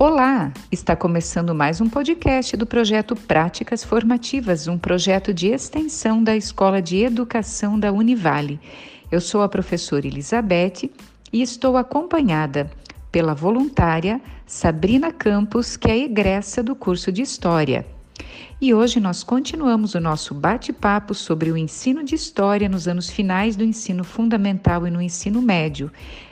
Olá! Está começando mais um podcast do projeto Práticas Formativas, um projeto de extensão da Escola de Educação da Univale. Eu sou a professora Elisabeth e estou acompanhada pela voluntária Sabrina Campos, que é egressa do curso de História. E hoje nós continuamos o nosso bate-papo sobre o ensino de História nos anos finais do ensino fundamental e no ensino médio.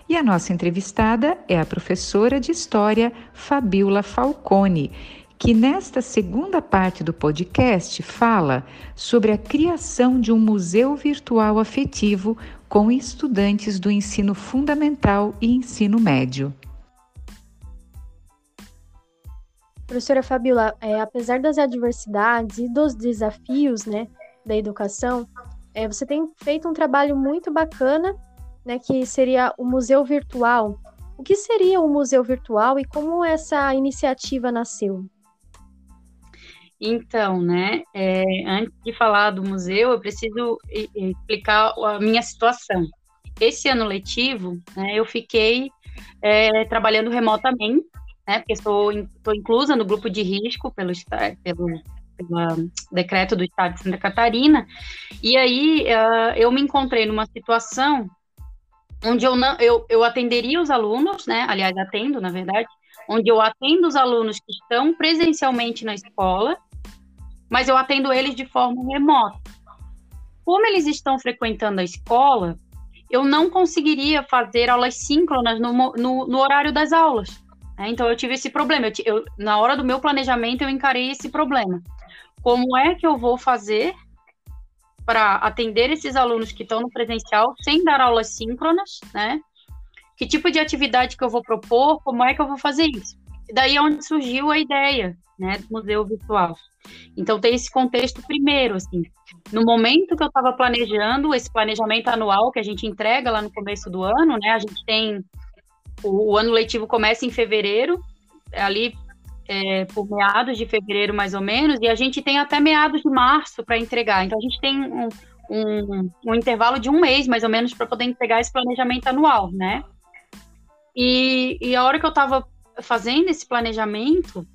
E a nossa entrevistada é a professora de História, Fabiola Falcone, que nesta segunda parte do podcast fala sobre a criação de um museu virtual afetivo com estudantes do ensino fundamental e ensino médio. Professora Fabiola, apesar das adversidades e dos desafios, né, da educação, você tem feito um trabalho muito bacana, né, que seria o Museu Virtual. O que seria o Museu Virtual e como essa iniciativa nasceu? Então, né, antes de falar do museu, eu preciso explicar a minha situação. Esse ano letivo, né, eu fiquei trabalhando remotamente, né, porque estou inclusa no grupo de risco pelo decreto do Estado de Santa Catarina, e aí eu me encontrei numa situação onde eu atenderia os alunos, né, aliás, atendo, na verdade, onde eu atendo os alunos que estão presencialmente na escola, mas eu atendo eles de forma remota. Como eles estão frequentando a escola, eu não conseguiria fazer aulas síncronas no horário das aulas. Então, eu tive esse problema. Eu, na hora do meu planejamento, eu encarei esse problema. Como é que eu vou fazer para atender esses alunos que estão no presencial sem dar aulas síncronas, né? Que tipo de atividade que eu vou propor? Como é que eu vou fazer isso? E daí é onde surgiu a ideia, né, do Museu Virtual. Então, tem esse contexto primeiro, assim. No momento que eu estava planejando, esse planejamento anual que a gente entrega lá no começo do ano, né? A gente tem... O ano letivo começa em fevereiro, ali por meados de fevereiro, mais ou menos, e a gente tem até meados de março para entregar. Então, a gente tem um intervalo de um mês, mais ou menos, para poder entregar esse planejamento anual, né? E a hora que eu estava fazendo esse planejamento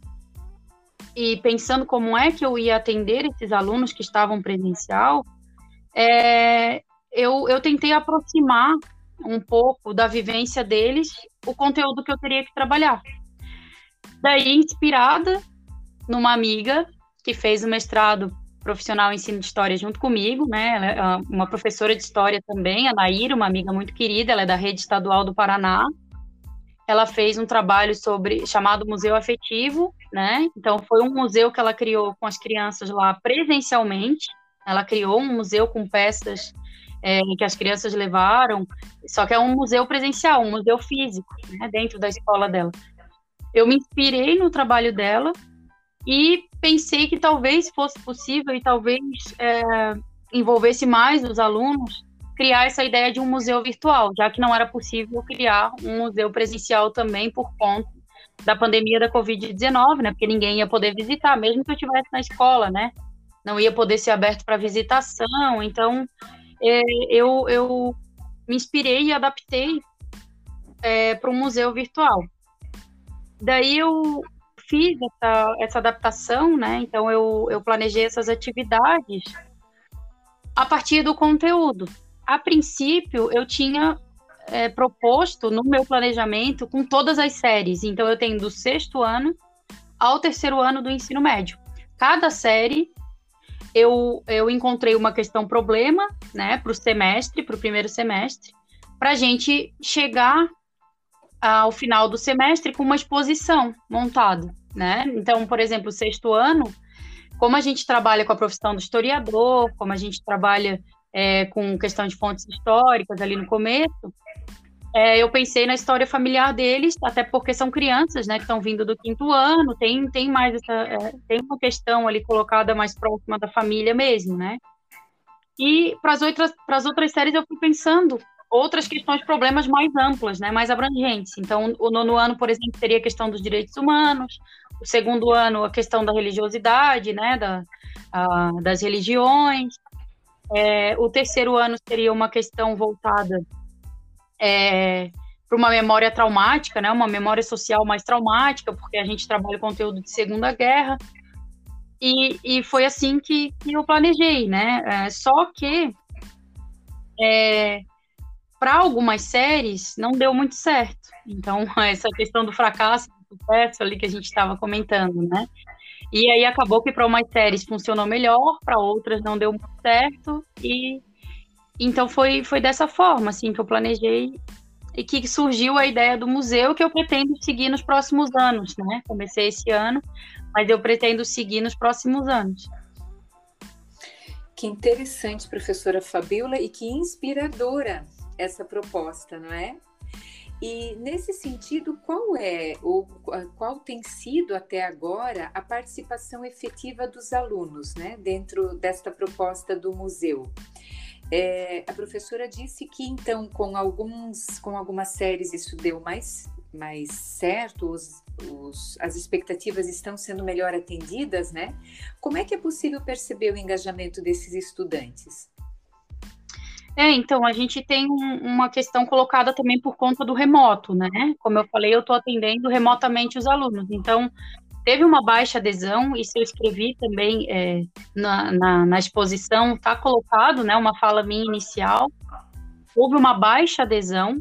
e pensando como é que eu ia atender esses alunos que estavam presencial, eu tentei aproximar um pouco da vivência deles, o conteúdo que eu teria que trabalhar. Daí, inspirada numa amiga que fez o mestrado profissional em ensino de história junto comigo, né? Ela é uma professora de história também, a Naira, uma amiga muito querida, ela é da rede estadual do Paraná. Ela fez um trabalho chamado Museu Afetivo, né? Então, foi um museu que ela criou com as crianças lá presencialmente. Ela criou um museu com peças que as crianças levaram, só que é um museu presencial, um museu físico, né, dentro da escola dela. Eu me inspirei no trabalho dela e pensei que talvez fosse possível e talvez envolvesse mais os alunos criar essa ideia de um museu virtual, já que não era possível criar um museu presencial também por conta da pandemia da Covid-19, né, porque ninguém ia poder visitar, mesmo que eu estivesse na escola, né, não ia poder ser aberto para visitação. Então, eu me inspirei e adaptei para um museu virtual. Daí eu fiz essa adaptação, né? Então eu planejei essas atividades a partir do conteúdo. A princípio, eu tinha proposto no meu planejamento com todas as séries. Então, eu tenho do sexto ano ao terceiro ano do ensino médio. Cada série... Eu encontrei uma questão problema, né, para o semestre, para o primeiro semestre, para a gente chegar ao final do semestre com uma exposição montada, né? Então, por exemplo, o sexto ano, como a gente trabalha com a profissão do historiador, como a gente trabalha com questão de fontes históricas ali no começo, eu pensei na história familiar deles, até porque são crianças, né, que estão vindo do quinto ano, tem mais tem uma questão ali colocada mais próxima da família mesmo, né? E para as outras séries eu fui pensando outras questões, problemas mais amplas, né, mais abrangentes. Então, o nono ano, por exemplo, seria a questão dos direitos humanos, o segundo ano, a questão da religiosidade, né, das religiões, o terceiro ano seria uma questão voltada para uma memória traumática, né? Uma memória social mais traumática, porque a gente trabalha conteúdo de Segunda Guerra. E foi assim que eu planejei, né? Só que para algumas séries não deu muito certo. Então, essa questão do fracasso, do sucesso ali que a gente estava comentando, né? E aí acabou que para umas séries funcionou melhor, para outras não deu muito certo. E então foi dessa forma assim que eu planejei. E que surgiu a ideia do museu, que eu pretendo seguir nos próximos anos, né? Comecei esse ano, mas eu pretendo seguir nos próximos anos. Que interessante, professora Fabiola, e que inspiradora essa proposta, não é? E, nesse sentido, qual tem sido até agora a participação efetiva dos alunos, né? Dentro desta proposta do museu? A professora disse que, então, com algumas séries isso deu mais certo, as expectativas estão sendo melhor atendidas, né? Como é que é possível perceber o engajamento desses estudantes? Então, a gente tem uma questão colocada também por conta do remoto, né? Como eu falei, eu estou atendendo remotamente os alunos, então... Teve uma baixa adesão, isso eu escrevi também na exposição, está colocado, né, uma fala minha inicial. Houve uma baixa adesão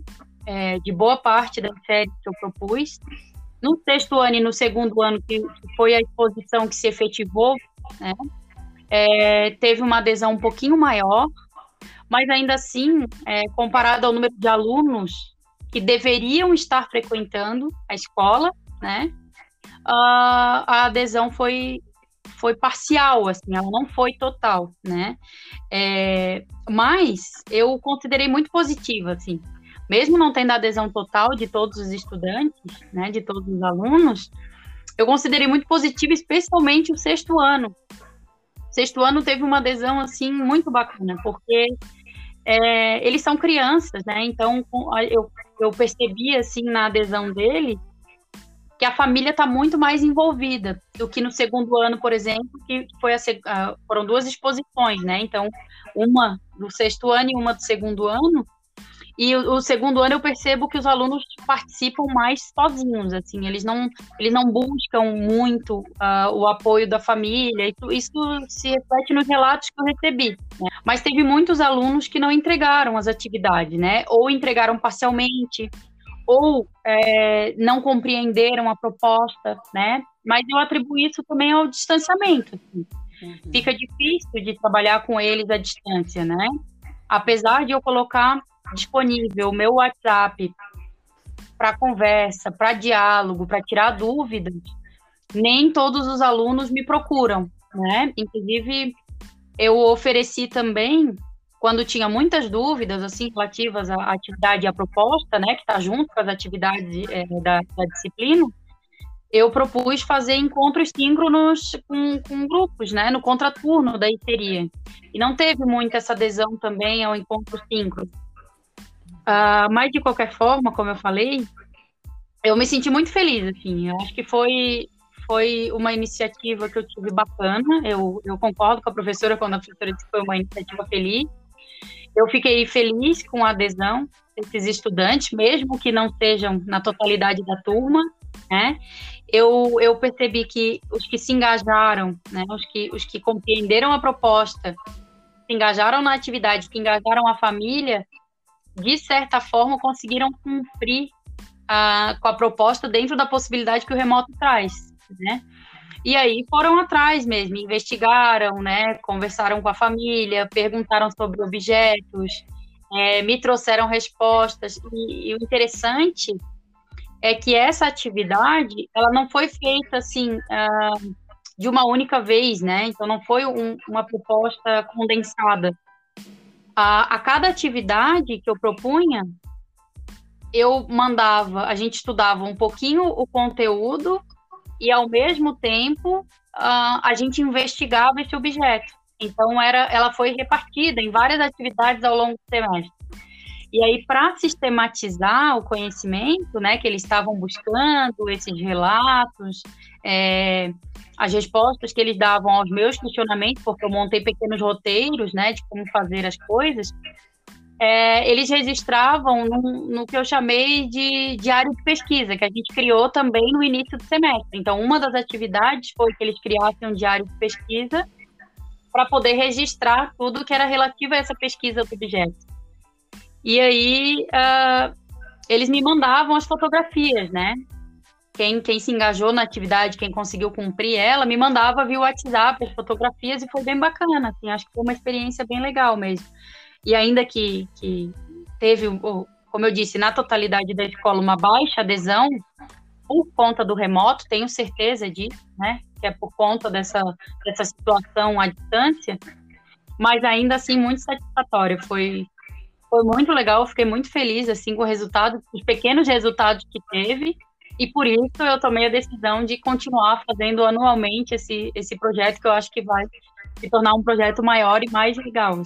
de boa parte das séries que eu propus. No sexto ano e no segundo ano, que foi a exposição que se efetivou, né, teve uma adesão um pouquinho maior, mas ainda assim, comparado ao número de alunos que deveriam estar frequentando a escola, né? A adesão foi parcial, assim, ela não foi total, né? Mas eu considerei muito positiva, assim, mesmo não tendo a adesão total de todos os estudantes, né, de todos os alunos, eu considerei muito positiva, especialmente o sexto ano. O sexto ano teve uma adesão, assim, muito bacana, porque eles são crianças, né? Então, eu percebi, assim, na adesão deles, que a família está muito mais envolvida do que no segundo ano, por exemplo, que foram duas exposições, né? Então, uma do sexto ano e uma do segundo ano. E o segundo ano eu percebo que os alunos participam mais sozinhos, assim. Eles não buscam muito o apoio da família. Isso se reflete nos relatos que eu recebi, né? Mas teve muitos alunos que não entregaram as atividades, né? Ou entregaram parcialmente, ou não compreenderam a proposta, né? Mas eu atribuo isso também ao distanciamento. Assim. Uhum. Fica difícil de trabalhar com eles à distância, né? Apesar de eu colocar disponível o meu WhatsApp para conversa, para diálogo, para tirar dúvidas, nem todos os alunos me procuram, né? Inclusive, eu ofereci também... Quando tinha muitas dúvidas assim, relativas à atividade e à proposta, né, que está junto com as atividades da disciplina, eu propus fazer encontros síncronos com grupos, né, no contraturno da histeria. E não teve muita essa adesão também ao encontro síncrono. Mas, de qualquer forma, como eu falei, eu me senti muito feliz. Assim, eu acho que foi uma iniciativa que eu tive bacana. Eu concordo com a professora quando a professora disse que foi uma iniciativa feliz. Eu fiquei feliz com a adesão desses estudantes, mesmo que não sejam na totalidade da turma, né? Eu percebi que os que se engajaram, né? Os que compreenderam a proposta, se engajaram na atividade, que engajaram a família, de certa forma conseguiram cumprir com a proposta dentro da possibilidade que o remoto traz, né? E aí foram atrás mesmo, investigaram, né, conversaram com a família, perguntaram sobre objetos, me trouxeram respostas. E o interessante é que essa atividade, ela não foi feita assim, de uma única vez, né? Então não foi uma proposta condensada. A cada atividade que eu propunha, eu mandava, a gente estudava um pouquinho o conteúdo, e, ao mesmo tempo, a gente investigava esse objeto. Então, ela foi repartida em várias atividades ao longo do semestre. E aí, para sistematizar o conhecimento, né, que eles estavam buscando, esses relatos, as respostas que eles davam aos meus questionamentos, porque eu montei pequenos roteiros, né, de como fazer as coisas, eles registravam no que eu chamei de diário de pesquisa, que a gente criou também no início do semestre. Então, uma das atividades foi que eles criassem um diário de pesquisa para poder registrar tudo que era relativo a essa pesquisa do objeto. E aí, eles me mandavam as fotografias, né? Quem se engajou na atividade, quem conseguiu cumprir ela, me mandava via WhatsApp as fotografias e foi bem bacana, assim, acho que foi uma experiência bem legal mesmo. E ainda que teve, como eu disse, na totalidade da escola, uma baixa adesão por conta do remoto, tenho certeza disso, né? Que é por conta dessa situação à distância, mas ainda assim muito satisfatória. Foi muito legal, fiquei muito feliz assim, com o resultado, os pequenos resultados que teve, e por isso eu tomei a decisão de continuar fazendo anualmente esse projeto, que eu acho que vai se tornar um projeto maior e mais legal.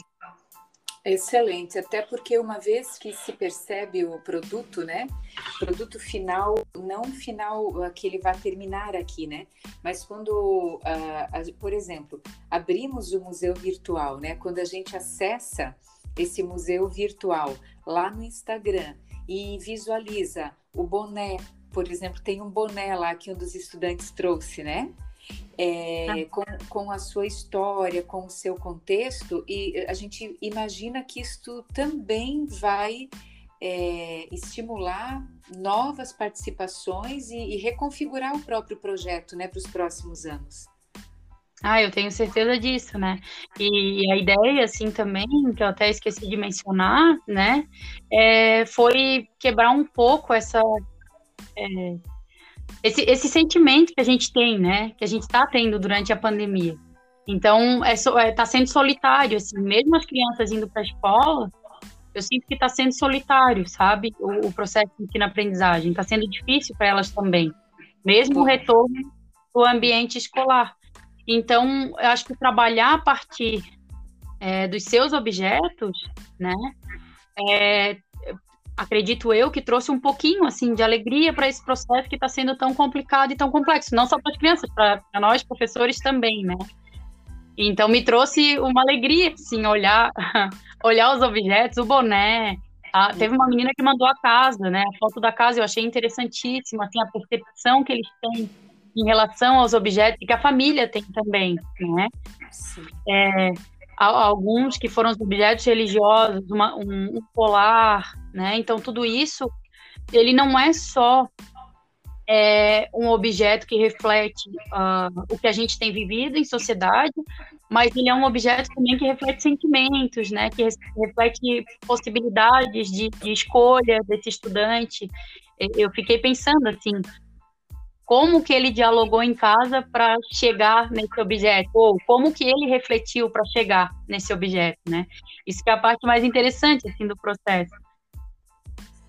Excelente, até porque uma vez que se percebe o produto, né, produto final, não final que ele vai terminar aqui, né, mas quando, por exemplo, abrimos o museu virtual, né, quando a gente acessa esse museu virtual lá no Instagram e visualiza o boné, por exemplo, tem um boné lá que um dos estudantes trouxe, né? Com a sua história, com o seu contexto, e a gente imagina que isto também vai estimular novas participações e reconfigurar o próprio projeto, né, para os próximos anos. Eu tenho certeza disso, né? E a ideia, assim, também, que eu até esqueci de mencionar, né, foi quebrar um pouco esse sentimento que a gente tem, né? Que a gente está tendo durante a pandemia. Então, está sendo solitário, assim, mesmo as crianças indo para a escola, eu sinto que está sendo solitário, sabe? O processo de ensino-aprendizagem está sendo difícil para elas também, mesmo o retorno do ambiente escolar. Então, eu acho que trabalhar a partir dos seus objetos, né? Acredito eu que trouxe um pouquinho assim, de alegria para esse processo que está sendo tão complicado e tão complexo, não só para as crianças, para nós, professores, também, né? Então, me trouxe uma alegria, assim, olhar os objetos, o boné. Teve uma menina que mandou a casa, né? A foto da casa, eu achei interessantíssima, assim, a percepção que eles têm em relação aos objetos e que a família tem também, né? Alguns que foram os objetos religiosos, um colar, né? Então, tudo isso, ele não é só um objeto que reflete o que a gente tem vivido em sociedade, mas ele é um objeto também que reflete sentimentos, né? Que reflete possibilidades de escolha desse estudante. Eu fiquei pensando, assim, como que ele dialogou em casa para chegar nesse objeto, ou como que ele refletiu para chegar nesse objeto, né? Isso que é a parte mais interessante, assim, do processo.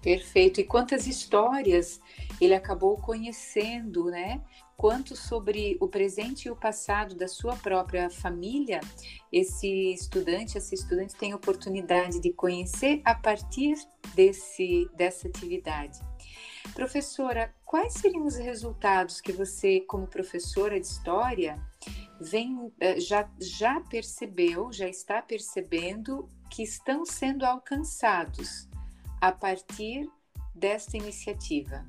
Perfeito. E quantas histórias ele acabou conhecendo, né? Quanto sobre o presente e o passado da sua própria família, essa estudante tem oportunidade de conhecer a partir dessa atividade. Professora, quais seriam os resultados que você, como professora de história, já está percebendo que estão sendo alcançados a partir desta iniciativa?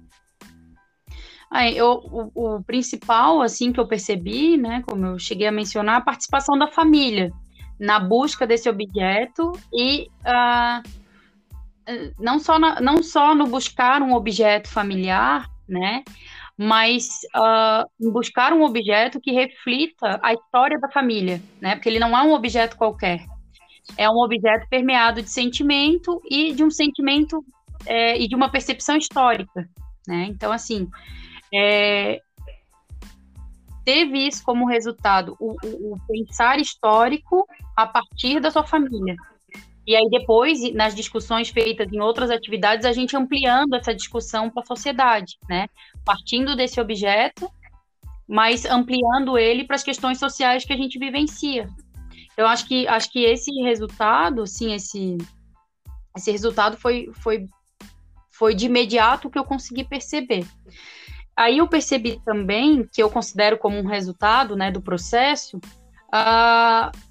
O principal, assim, que eu percebi, né, como eu cheguei a mencionar, a participação da família na busca desse objeto e não só no buscar um objeto familiar, né, mas buscar um objeto que reflita a história da família, né, porque ele não é um objeto qualquer, é um objeto permeado de sentimento e de um sentimento e de uma percepção histórica, né, então, assim, teve isso como resultado, o pensar histórico a partir da sua família. E aí depois, nas discussões feitas em outras atividades, a gente ampliando essa discussão para a sociedade, né? Partindo desse objeto, mas ampliando ele para as questões sociais que a gente vivencia. Eu acho que esse resultado, assim, esse resultado foi de imediato que eu consegui perceber. Aí eu percebi também, que eu considero como um resultado, né, do processo,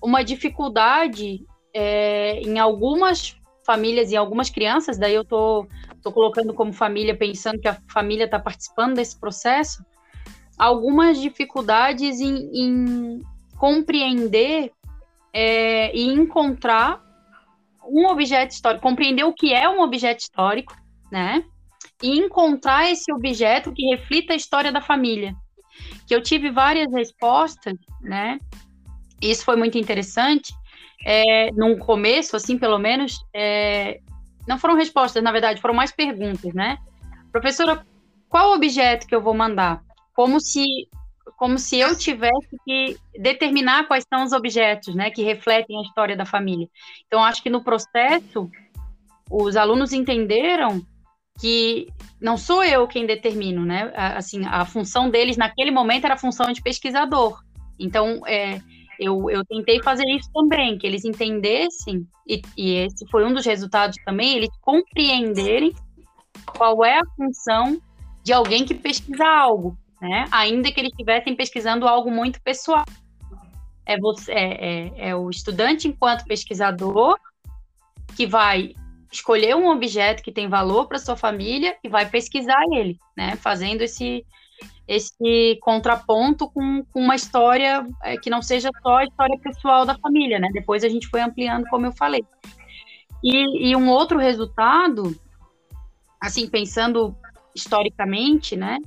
uma dificuldade em algumas famílias e algumas crianças, daí eu estou colocando como família, pensando que a família está participando desse processo, algumas dificuldades em compreender e encontrar um objeto histórico, compreender o que é um objeto histórico, né? E encontrar esse objeto que reflita a história da família. Que eu tive várias respostas, né? Isso foi muito interessante. Num começo, assim, pelo menos, não foram respostas, na verdade, foram mais perguntas, né? Professora, qual objeto que eu vou mandar? Como se eu tivesse que determinar quais são os objetos, né, que refletem a história da família. Então, acho que no processo, os alunos entenderam que não sou eu quem determino, né? Assim, a função deles naquele momento era a função de pesquisador. Então, eu tentei fazer isso também, que eles entendessem, e esse foi um dos resultados também, eles compreenderem qual é a função de alguém que pesquisa algo, né? Ainda que eles estivessem pesquisando algo muito pessoal. É o estudante, enquanto pesquisador, que vai escolher um objeto que tem valor para sua família e vai pesquisar ele, né? Fazendo esse contraponto com uma história que não seja só a história pessoal da família, né? Depois a gente foi ampliando, como eu falei. E um outro resultado, assim, pensando historicamente, né?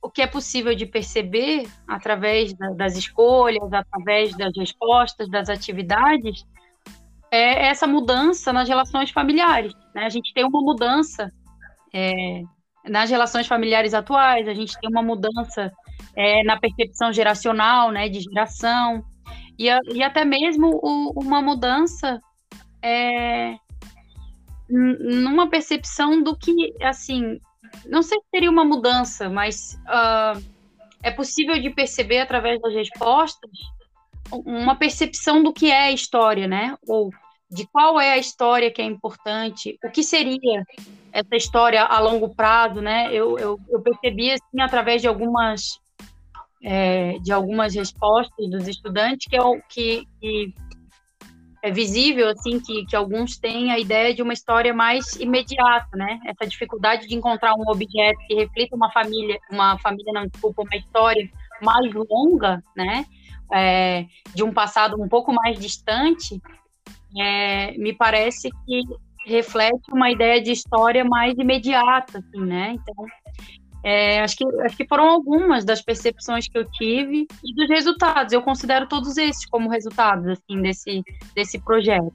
O que é possível de perceber através das escolhas, através das respostas, das atividades, é essa mudança nas relações familiares, né? A gente tem uma mudança nas relações familiares atuais, a gente tem uma mudança na percepção geracional, né, de geração, e até mesmo uma mudança numa percepção do que, assim, não sei se seria uma mudança, mas é possível de perceber através das respostas uma percepção do que é a história, né? Ou de qual é a história que é importante, o que seria essa história a longo prazo, né? Eu percebi, assim, através de algumas respostas dos estudantes, que é visível, assim, que alguns têm a ideia de uma história mais imediata, né? Essa dificuldade de encontrar um objeto que reflita uma história mais longa, né? De um passado um pouco mais distante, me parece que reflete uma ideia de história mais imediata, assim, né? Então, acho que foram algumas das percepções que eu tive e dos resultados. Eu considero todos esses como resultados, assim, desse projeto.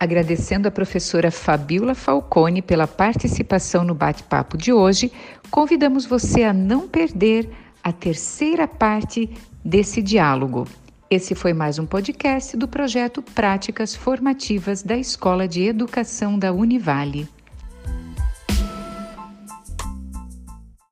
Agradecendo a professora Fabiola Falcone pela participação no bate-papo de hoje, convidamos você a não perder a terceira parte desse diálogo. Esse foi mais um podcast do projeto Práticas Formativas da Escola de Educação da Univale.